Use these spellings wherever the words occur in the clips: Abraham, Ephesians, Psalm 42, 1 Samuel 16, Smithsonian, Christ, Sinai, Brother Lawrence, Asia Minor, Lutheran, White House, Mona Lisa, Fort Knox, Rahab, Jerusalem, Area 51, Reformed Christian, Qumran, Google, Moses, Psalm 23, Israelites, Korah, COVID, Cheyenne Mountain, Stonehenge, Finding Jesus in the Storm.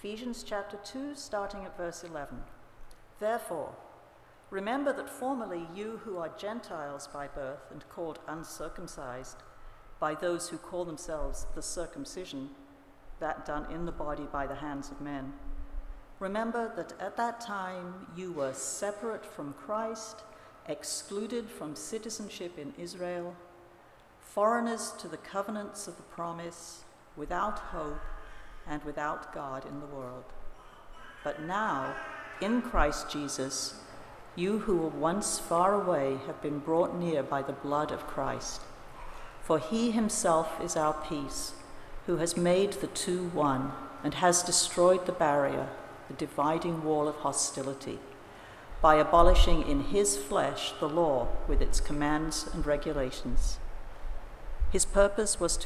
Ephesians chapter 2, starting at verse 11. Therefore, remember that formerly you who are Gentiles by birth and called uncircumcised by those who call themselves the circumcision, that done in the body by the hands of men. Remember that at that time you were separate from Christ, excluded from citizenship in Israel, foreigners to the covenants of the promise, without hope and without God in the world. But now, in Christ Jesus, you who were once far away have been brought near by the blood of Christ. For he himself is our peace, who has made the two one and has destroyed the barrier, the dividing wall of hostility, by abolishing in his flesh the law with its commands and regulations. His purpose was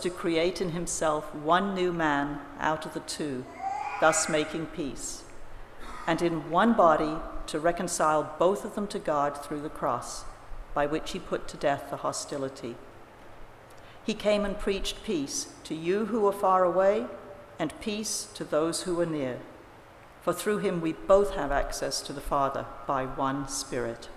to create in himself one new man out of the two, thus making peace, and in one body to reconcile both of them to God through the cross, by which he put to death the hostility. He came and preached peace to you who were far away, and peace to those who were near. For through him we both have access to the Father by one Spirit.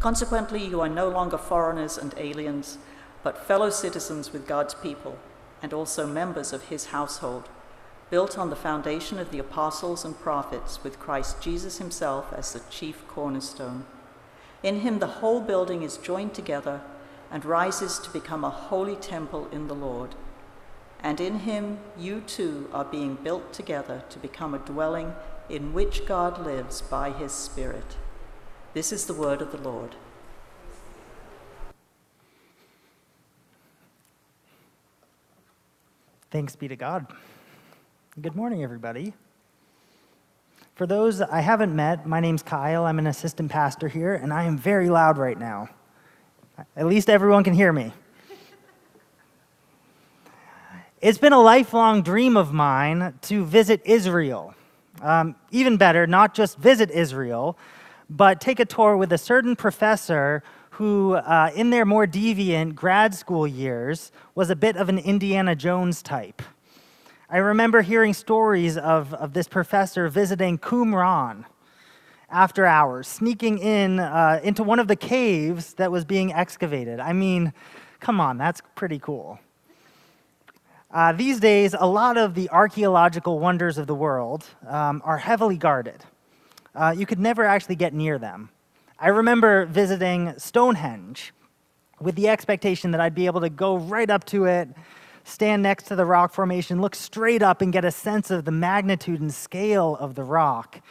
Consequently, you are no longer foreigners and aliens, but fellow citizens with God's people, and also members of his household, built on the foundation of the apostles and prophets, with Christ Jesus himself as the chief cornerstone. In him the whole building is joined together and rises to become a holy temple in the Lord. And in him you too are being built together to become a dwelling in which God lives by his Spirit. This is the word of the Lord. Thanks be to God. Good morning, everybody. For those that I haven't met, my name's Kyle. I'm an assistant pastor here, and I am very loud right now. At least everyone can hear me. It's been a lifelong dream of mine to visit Israel. Even better, not just visit Israel, but take a tour with a certain professor who, in their more deviant grad school years, was a bit of an Indiana Jones type. I remember hearing stories of this professor visiting Qumran after hours, sneaking in into one of the caves that was being excavated. I mean, come on, that's pretty cool. These days, a lot of the archaeological wonders of the world are heavily guarded. You could never actually get near them. I remember visiting Stonehenge with the expectation that I'd be able to go right up to it, stand next to the rock formation, look straight up and get a sense of the magnitude and scale of the rock,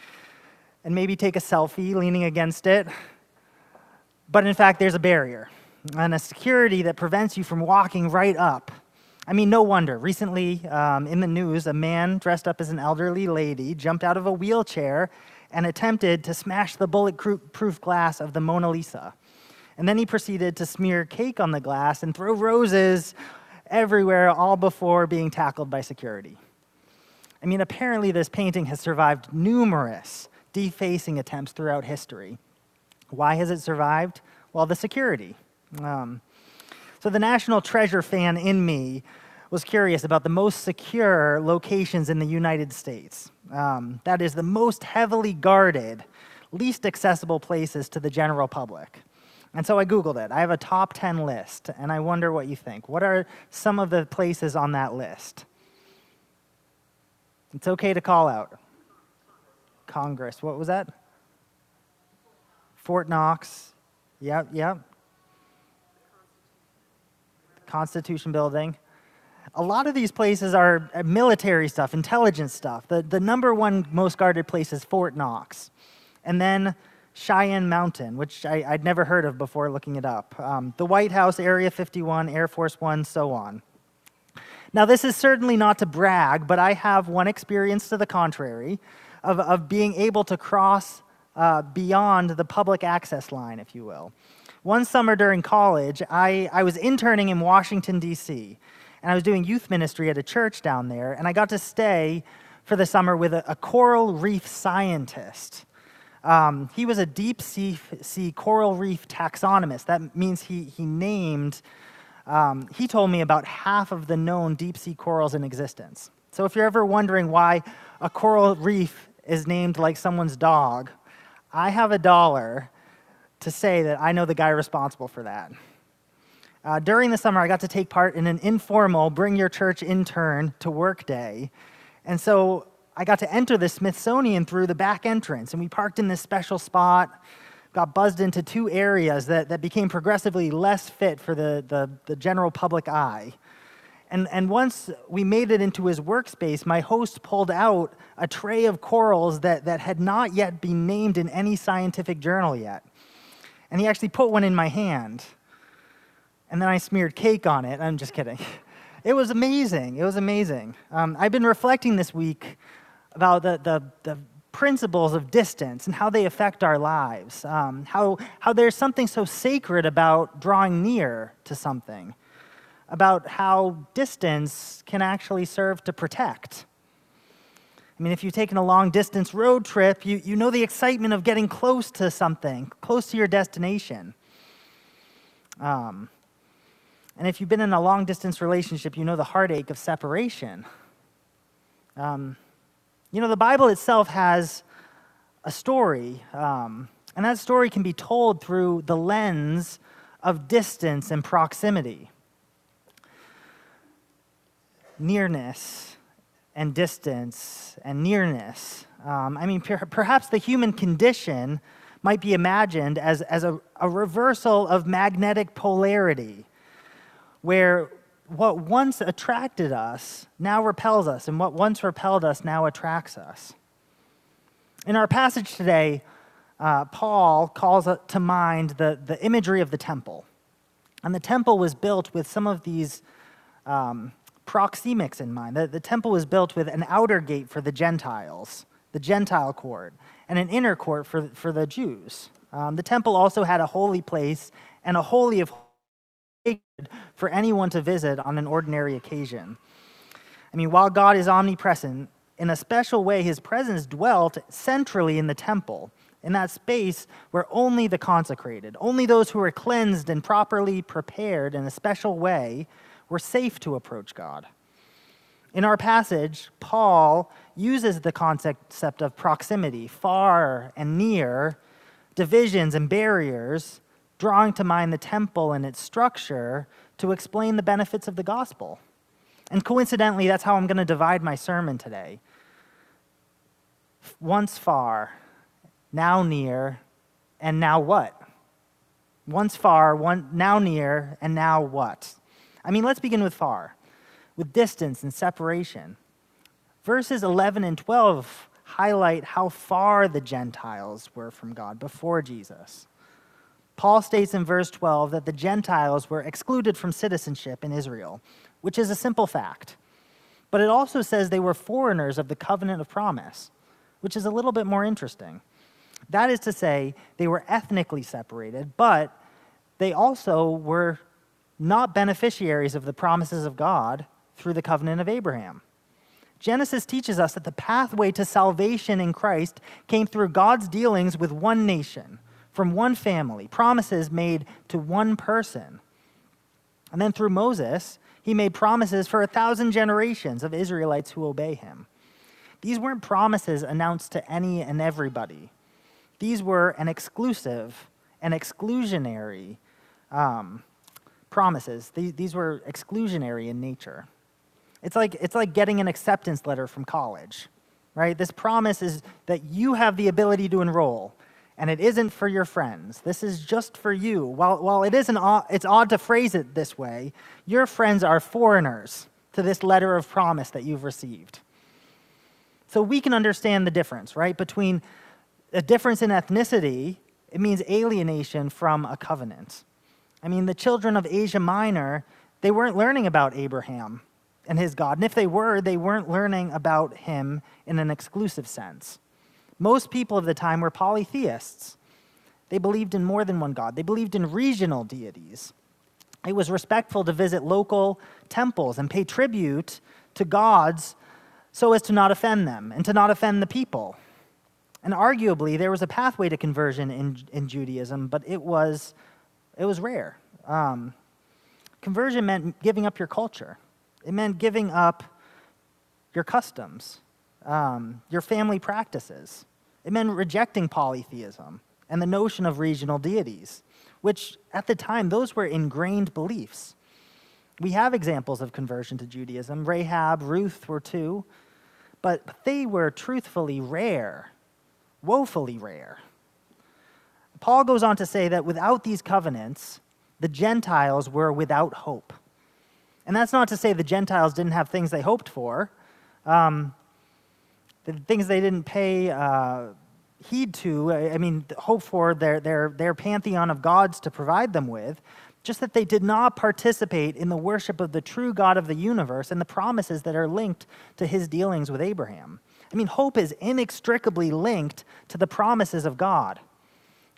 and maybe take a selfie leaning against it. But in fact, there's a barrier and a security that prevents you from walking right up. I mean, no wonder. Recently, in the news, a man dressed up as an elderly lady jumped out of a wheelchair and attempted to smash the bulletproof glass of the Mona Lisa. And then he proceeded to smear cake on the glass and throw roses everywhere, all before being tackled by security. I mean, apparently this painting has survived numerous defacing attempts throughout history. Why has it survived? Well, the security. So the national treasure fan in me was curious about the most secure locations in the United States. That is, the most heavily guarded, least accessible places to the general public. And so I Googled it. I have a top 10 list, and I wonder what you think. What are some of the places on that list? It's okay to call out. Congress. What was that? Fort Knox. Yep. Constitution Building. A lot of these places are military stuff, intelligence stuff. The number one most guarded place is Fort Knox. And then Cheyenne Mountain, which I'd never heard of before looking it up. The White House, Area 51, Air Force One, so on. Now, this is certainly not to brag, but I have one experience to the contrary of being able to cross beyond the public access line, if you will. One summer during college, I was interning in Washington, D.C., and I was doing youth ministry at a church down there, and I got to stay for the summer with a coral reef scientist. He was a deep sea coral reef taxonomist. That means he named he told me about half of the known deep-sea corals in existence. So if you're ever wondering why a coral reef is named like someone's dog, I have $1 to say that I know the guy responsible for that. During the summer, I got to take part in an informal Bring Your Church Intern to Work Day. And so I got to enter the Smithsonian through the back entrance, and we parked in this special spot, got buzzed into two areas that became progressively less fit for the general public eye. And once we made it into his workspace, my host pulled out a tray of corals that had not yet been named in any scientific journal yet. And he actually put one in my hand. And then I smeared cake on it. I'm just kidding. It was amazing. It was amazing. I've been reflecting this week about the principles of distance and how they affect our lives, how there's something so sacred about drawing near to something, about how distance can actually serve to protect. I mean, if you've taken a long-distance road trip, you know the excitement of getting close to something, close to your destination. And if you've been in a long-distance relationship, you know the heartache of separation. You know, the Bible itself has a story, and that story can be told through the lens of distance and proximity. Nearness and distance and nearness. I mean, perhaps the human condition might be imagined as a reversal of magnetic polarity, where what once attracted us now repels us, and what once repelled us now attracts us. In our passage today, Paul calls to mind the imagery of the temple. And the temple was built with some of these proxemics in mind. The temple was built with an outer gate for the Gentiles, the Gentile court, and an inner court for the Jews. The temple also had a holy place and a holy of holies for anyone to visit on an ordinary occasion. I mean, while God is omnipresent, in a special way, his presence dwelt centrally in the temple, in that space where only the consecrated, only those who were cleansed and properly prepared in a special way, we're safe to approach God. In our passage, Paul uses the concept of proximity, far and near, divisions and barriers, drawing to mind the temple and its structure to explain the benefits of the gospel. And coincidentally, that's how I'm going to divide my sermon today. Once far, now near, and now what? Once far, now near, and now what? I mean, let's begin with far, with distance and separation. Verses 11 and 12 highlight how far the Gentiles were from God before Jesus. Paul states in verse 12 that the Gentiles were excluded from citizenship in Israel, which is a simple fact. But it also says they were foreigners of the covenant of promise, which is a little bit more interesting. That is to say, they were ethnically separated, but they also were not beneficiaries of the promises of God through the covenant of Abraham. Genesis teaches us that the pathway to salvation in Christ came through God's dealings with one nation, from one family, promises made to one person. And then through Moses, he made promises for 1,000 generations of Israelites who obey him. These weren't promises announced to any and everybody. These were an exclusive and exclusionary promises. These were exclusionary in nature. It's like getting an acceptance letter from college, right? This promise is that you have the ability to enroll, and it isn't for your friends. This is just for you. While it isn't, it's odd to phrase it this way, your friends are foreigners to this letter of promise that you've received. So we can understand the difference, right? Between a difference in ethnicity, it means alienation from a covenant. I mean, the children of Asia Minor, they weren't learning about Abraham and his God. And if they were, they weren't learning about him in an exclusive sense. Most people of the time were polytheists. They believed in more than one God. They believed in regional deities. It was respectful to visit local temples and pay tribute to gods so as to not offend them and to not offend the people. And arguably, there was a pathway to conversion in Judaism, but it was rare. Conversion meant giving up your culture. It meant giving up your customs, your family practices. It meant rejecting polytheism and the notion of regional deities, which at the time, those were ingrained beliefs. We have examples of conversion to Judaism. Rahab, Ruth were two, but they were truthfully rare, woefully rare. Paul goes on to say that without these covenants, the Gentiles were without hope. And that's not to say the Gentiles didn't have things they hoped for, the things they didn't pay heed to, hope for their pantheon of gods to provide them with, just that they did not participate in the worship of the true God of the universe and the promises that are linked to his dealings with Abraham. Hope is inextricably linked to the promises of God.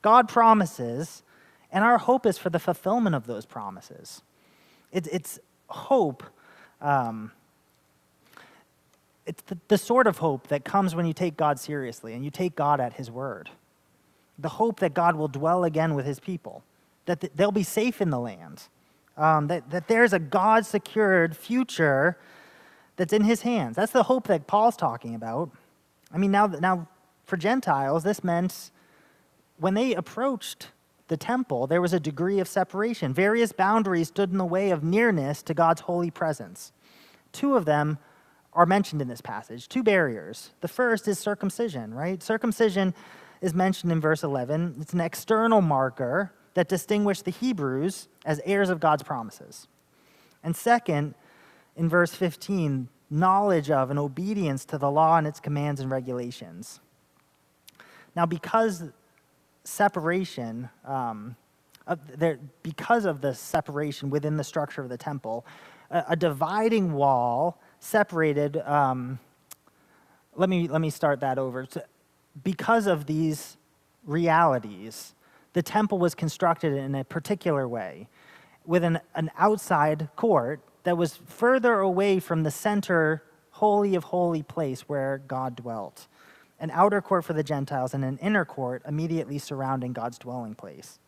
God promises, and our hope is for the fulfillment of those promises. It's hope, it's the sort of hope that comes when you take God seriously and you take God at his word. The hope that God will dwell again with his people, that they'll be safe in the land, that there's a God-secured future that's in his hands. That's the hope that Paul's talking about. Now for Gentiles, this meant when they approached the temple, there was a degree of separation. Various boundaries stood in the way of nearness to God's holy presence. Two of them are mentioned in this passage, two barriers. The first is circumcision, right? Circumcision is mentioned in verse 11. It's an external marker that distinguished the Hebrews as heirs of God's promises. And second, in verse 15, knowledge of and obedience to the law and its commands and regulations. Now, because of the separation within the structure of the temple, a dividing wall separated. Let me start that over. So because of these realities, the temple was constructed in a particular way, with an outside court that was further away from the center holy of holy place where God dwelt. An outer court for the Gentiles and an inner court immediately surrounding God's dwelling place.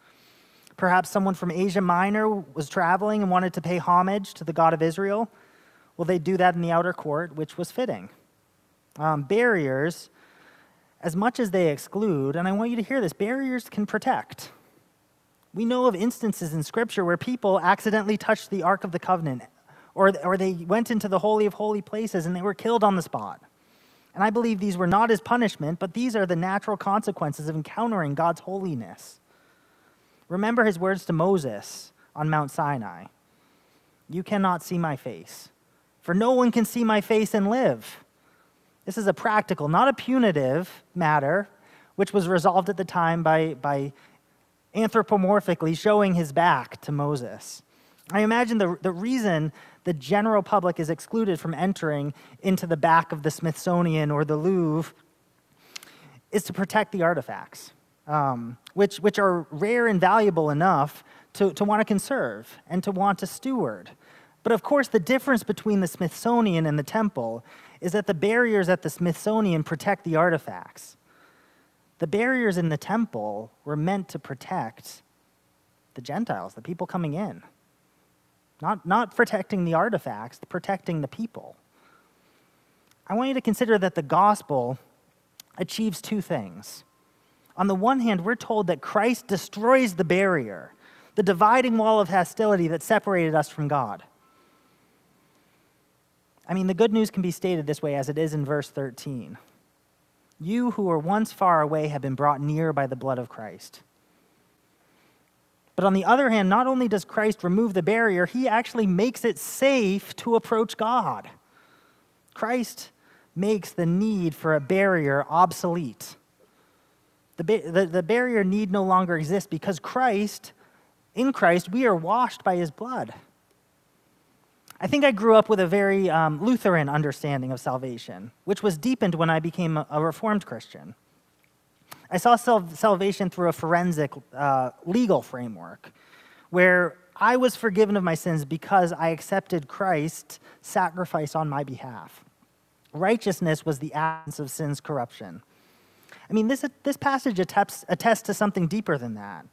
Perhaps someone from Asia Minor was traveling and wanted to pay homage to the God of Israel. Well, they do that in the outer court, which was fitting. Barriers, as much as they exclude, and I want you to hear this, barriers can protect. We know of instances in Scripture where people accidentally touched the Ark of the Covenant, or they went into the Holy of Holy Places and they were killed on the spot. And I believe these were not as punishment, but these are the natural consequences of encountering God's holiness. Remember his words to Moses on Mount Sinai. You cannot see my face, for no one can see my face and live. This is a practical, not a punitive matter, which was resolved at the time by anthropomorphically showing his back to Moses. I imagine the reason the general public is excluded from entering into the back of the Smithsonian or the Louvre is to protect the artifacts, which are rare and valuable enough to want to conserve and to want to steward. But of course, the difference between the Smithsonian and the temple is that the barriers at the Smithsonian protect the artifacts. The barriers in the temple were meant to protect the Gentiles, the people coming in. Not protecting the artifacts, but protecting the people. I want you to consider that the gospel achieves two things. On the one hand, we're told that Christ destroys the barrier, the dividing wall of hostility that separated us from God. The good news can be stated this way as it is in verse 13. You who were once far away have been brought near by the blood of Christ. But on the other hand, not only does Christ remove the barrier, he actually makes it safe to approach God. Christ makes the need for a barrier obsolete. The barrier need no longer exists because in Christ, we are washed by his blood. I think I grew up with a very Lutheran understanding of salvation, which was deepened when I became a Reformed Christian. I saw salvation through a forensic legal framework where I was forgiven of my sins because I accepted Christ's sacrifice on my behalf. Righteousness was the absence of sin's corruption. This passage attests to something deeper than that,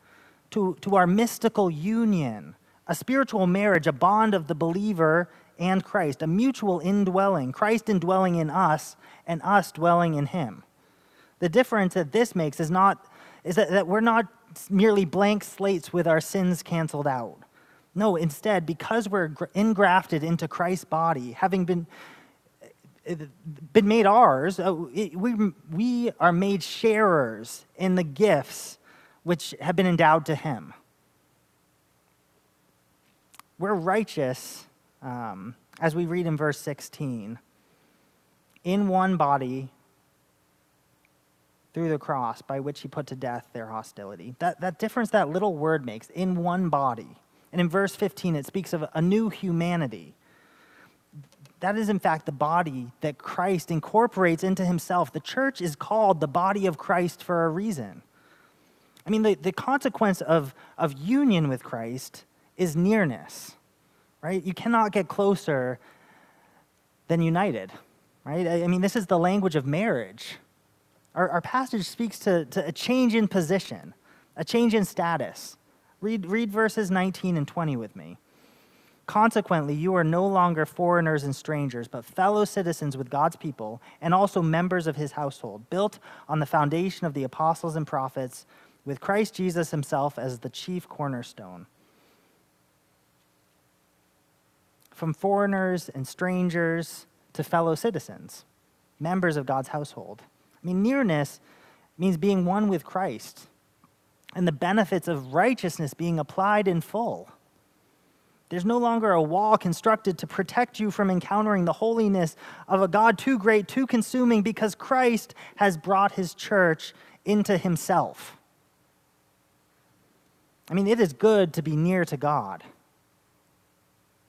to our mystical union, a spiritual marriage, a bond of the believer and Christ, a mutual indwelling, Christ indwelling in us and us dwelling in him. The difference that this makes is that we're not merely blank slates with our sins canceled out. No, instead, because we're engrafted into Christ's body, having been made ours, we are made sharers in the gifts which have been endowed to him. We're righteous, as we read in verse 16, in one body through the cross by which he put to death their hostility. That difference that little word makes, in one body. And in verse 15, it speaks of a new humanity. That is, in fact, the body that Christ incorporates into himself. The church is called the body of Christ for a reason. I mean, the consequence of union with Christ is nearness, right? You cannot get closer than united, right? I mean, this is the language of marriage. Our passage speaks to a change in position, a change in status. Read verses 19 and 20 with me. Consequently, you are no longer foreigners and strangers, but fellow citizens with God's people and also members of his household, built on the foundation of the apostles and prophets, with Christ Jesus himself as the chief cornerstone. From foreigners and strangers to fellow citizens, members of God's household. I mean, nearness means being one with Christ, and the benefits of righteousness being applied in full. There's no longer a wall constructed to protect you from encountering the holiness of a God too great, too consuming, because Christ has brought his church into himself. I mean, it is good to be near to God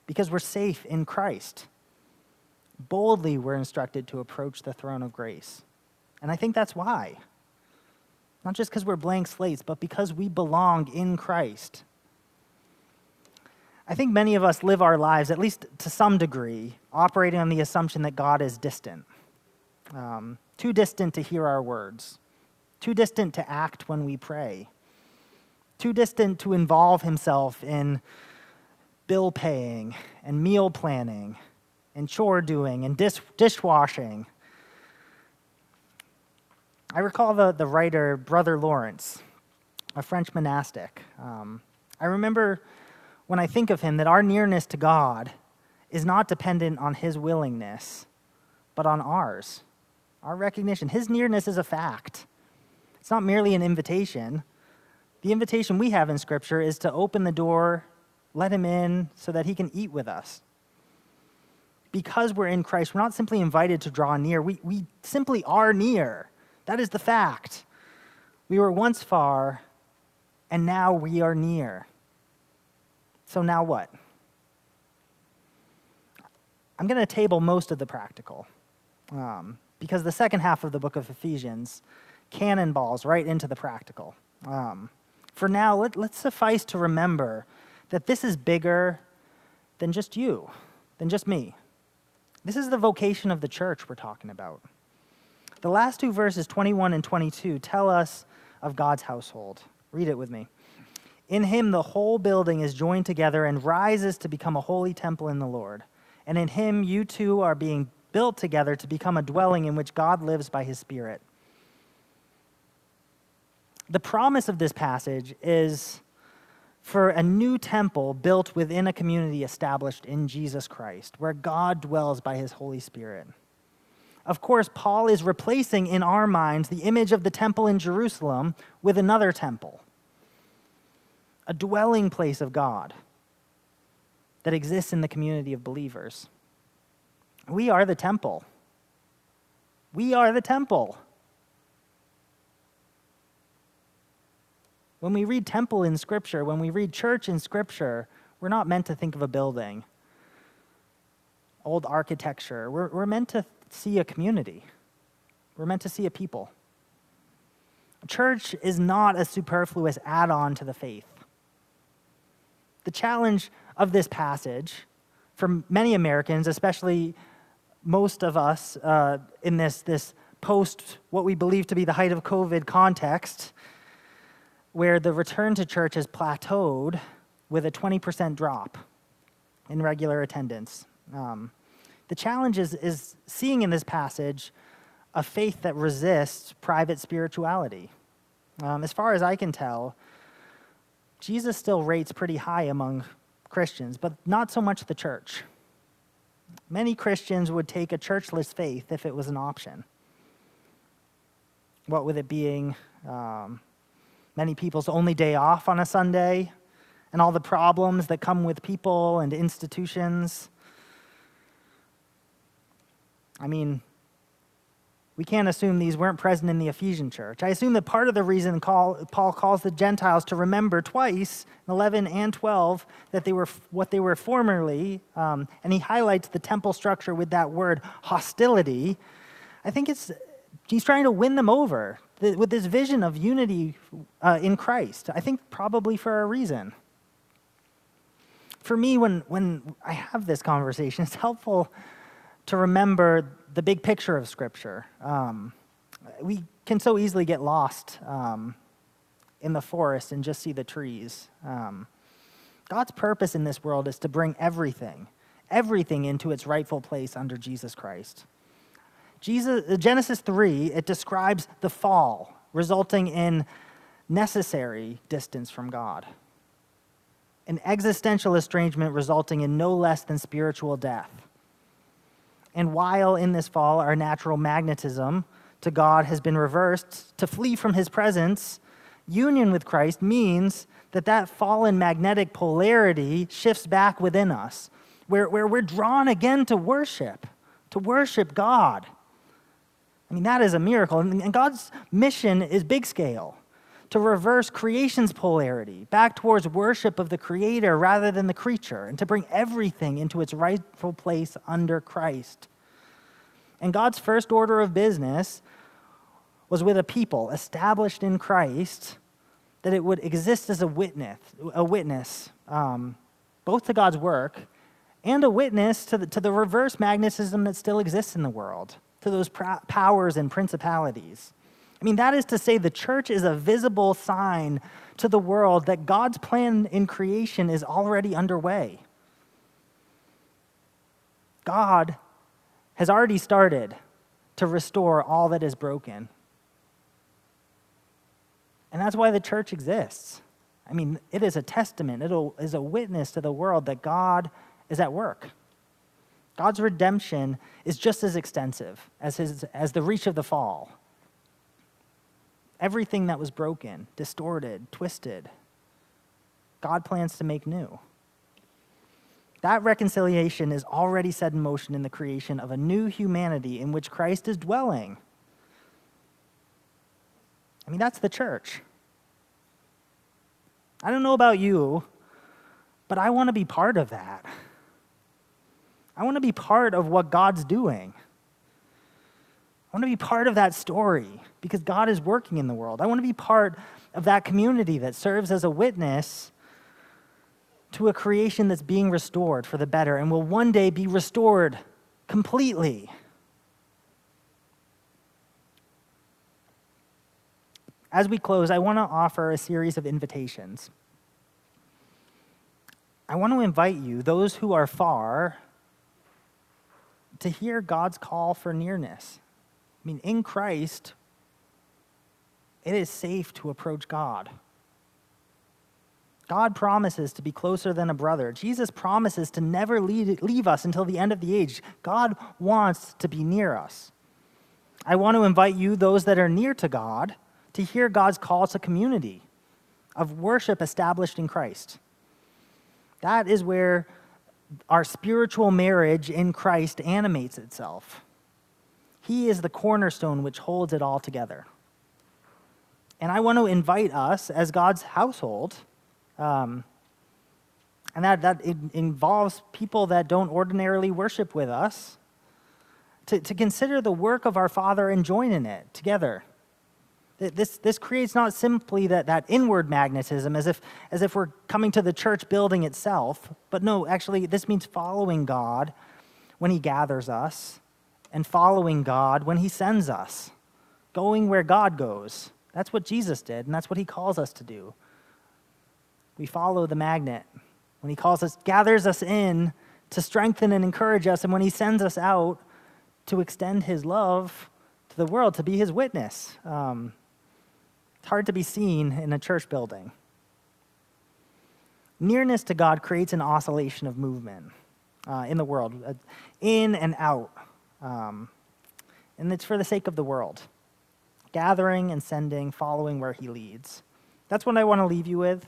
because we're safe in Christ. Boldly, we're instructed to approach the throne of grace. And I think that's why. Not just because we're blank slates, but because we belong in Christ. I think many of us live our lives, at least to some degree, operating on the assumption that God is distant. Too distant to hear our words. Too distant to act when we pray. Too distant to involve himself in bill paying and meal planning and chore doing and dishwashing. I recall the writer, Brother Lawrence, a French monastic. I remember when I think of him that our nearness to God is not dependent on his willingness, but on ours, our recognition. His nearness is a fact. It's not merely an invitation. The invitation we have in Scripture is to open the door, let him in, so that he can eat with us. Because we're in Christ, we're not simply invited to draw near. We simply are near. That is the fact. We were once far, and now we are near. So now what? I'm going to table most of the practical, because the second half of the book of Ephesians cannonballs right into the practical. For now, let's suffice to remember that this is bigger than just you, than just me. This is the vocation of the church we're talking about. The last two verses, 21 and 22, tell us of God's household. Read it with me. In him the whole building is joined together and rises to become a holy temple in the Lord. And in him you two are being built together to become a dwelling in which God lives by his Spirit. The promise of this passage is for a new temple built within a community established in Jesus Christ, where God dwells by his Holy Spirit. Of course, Paul is replacing in our minds the image of the temple in Jerusalem with another temple, a dwelling place of God that exists in the community of believers. We are the temple. We are the temple. When we read temple in Scripture, when we read church in Scripture, we're not meant to think of a building, old architecture. We're meant to see a community. We're meant to see a people. Church is not a superfluous add-on to the faith. The challenge of this passage for many Americans, especially most of us in this post what we believe to be the height of COVID context, where the return to church has plateaued, with a 20% drop in regular attendance. The challenge is seeing in this passage a faith that resists private spirituality. As far as I can tell, Jesus still rates pretty high among Christians, but not so much the church. Many Christians would take a churchless faith if it was an option. What with it being many people's only day off on a Sunday, and all the problems that come with people and institutions. I mean, we can't assume these weren't present in the Ephesian church. I assume that part of the reason Paul calls the Gentiles to remember twice, in 11 and 12, that they were what they were formerly, and he highlights the temple structure with that word hostility. I think he's trying to win them over with this vision of unity in Christ. I think probably for a reason. For me, when I have this conversation, it's helpful to remember the big picture of Scripture. We can so easily get lost in the forest and just see the trees. God's purpose in this world is to bring everything into its rightful place under Jesus Christ. Genesis 3, it describes the fall, resulting in necessary distance from God, an existential estrangement resulting in no less than spiritual death. And while in this fall, our natural magnetism to God has been reversed, to flee from his presence, union with Christ means that fallen magnetic polarity shifts back within us, where we're drawn again to worship God. I mean, that is a miracle. And God's mission is big scale, to reverse creation's polarity back towards worship of the Creator rather than the creature, and to bring everything into its rightful place under Christ. And God's first order of business was with a people established in Christ, that it would exist as a witness both to God's work and a witness to the reverse magnetism that still exists in the world, to those powers and principalities. I mean, that is to say, the church is a visible sign to the world that God's plan in creation is already underway. God has already started to restore all that is broken. And that's why the church exists. I mean, it is a testament, it is a witness to the world that God is at work. God's redemption is just as extensive as the reach of the fall. Everything that was broken, distorted, twisted, God plans to make new. That reconciliation is already set in motion in the creation of a new humanity in which Christ is dwelling. I mean, that's the church. I don't know about you, but I want to be part of that. I want to be part of what God's doing. I want to be part of that story because God is working in the world. I want to be part of that community that serves as a witness to a creation that's being restored for the better and will one day be restored completely. As we close, I want to offer a series of invitations. I want to invite you, those who are far, to hear God's call for nearness. I mean, in Christ, it is safe to approach God. God promises to be closer than a brother. Jesus promises to never leave us until the end of the age. God wants to be near us. I want to invite you, those that are near to God, to hear God's call to community of worship established in Christ. That is where our spiritual marriage in Christ animates itself. He is the cornerstone which holds it all together. And I want to invite us as God's household, and that involves people that don't ordinarily worship with us, to consider the work of our Father and join in it together. This creates not simply that inward magnetism as if we're coming to the church building itself, but no, actually this means following God when he gathers us and following God when he sends us, going where God goes. That's what Jesus did, and that's what he calls us to do. we follow the magnet. When he calls us, gathers us in to strengthen and encourage us, and when he sends us out to extend his love to the world, to be his witness. It's hard to be seen in a church building. Nearness to God creates an oscillation of movement in the world, in and out. And it's for the sake of the world. Gathering and sending, following where he leads. That's what I want to leave you with.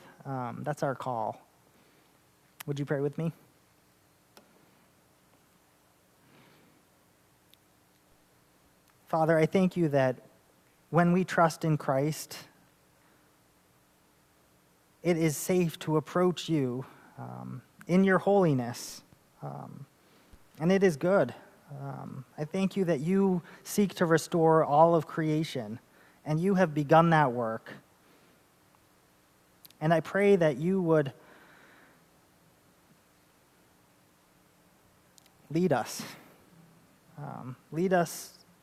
That's our call. Would you pray with me? Father, I thank you that when we trust in Christ, it is safe to approach you in your holiness, and it is good. I thank you that you seek to restore all of creation, and you have begun that work. And I pray that you would lead us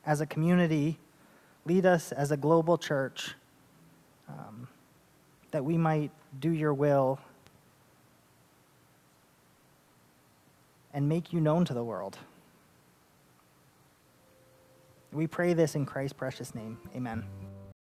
as a community, lead us as a global church, that we might do your will and make you known to the world. We pray this in Christ's precious name. Amen.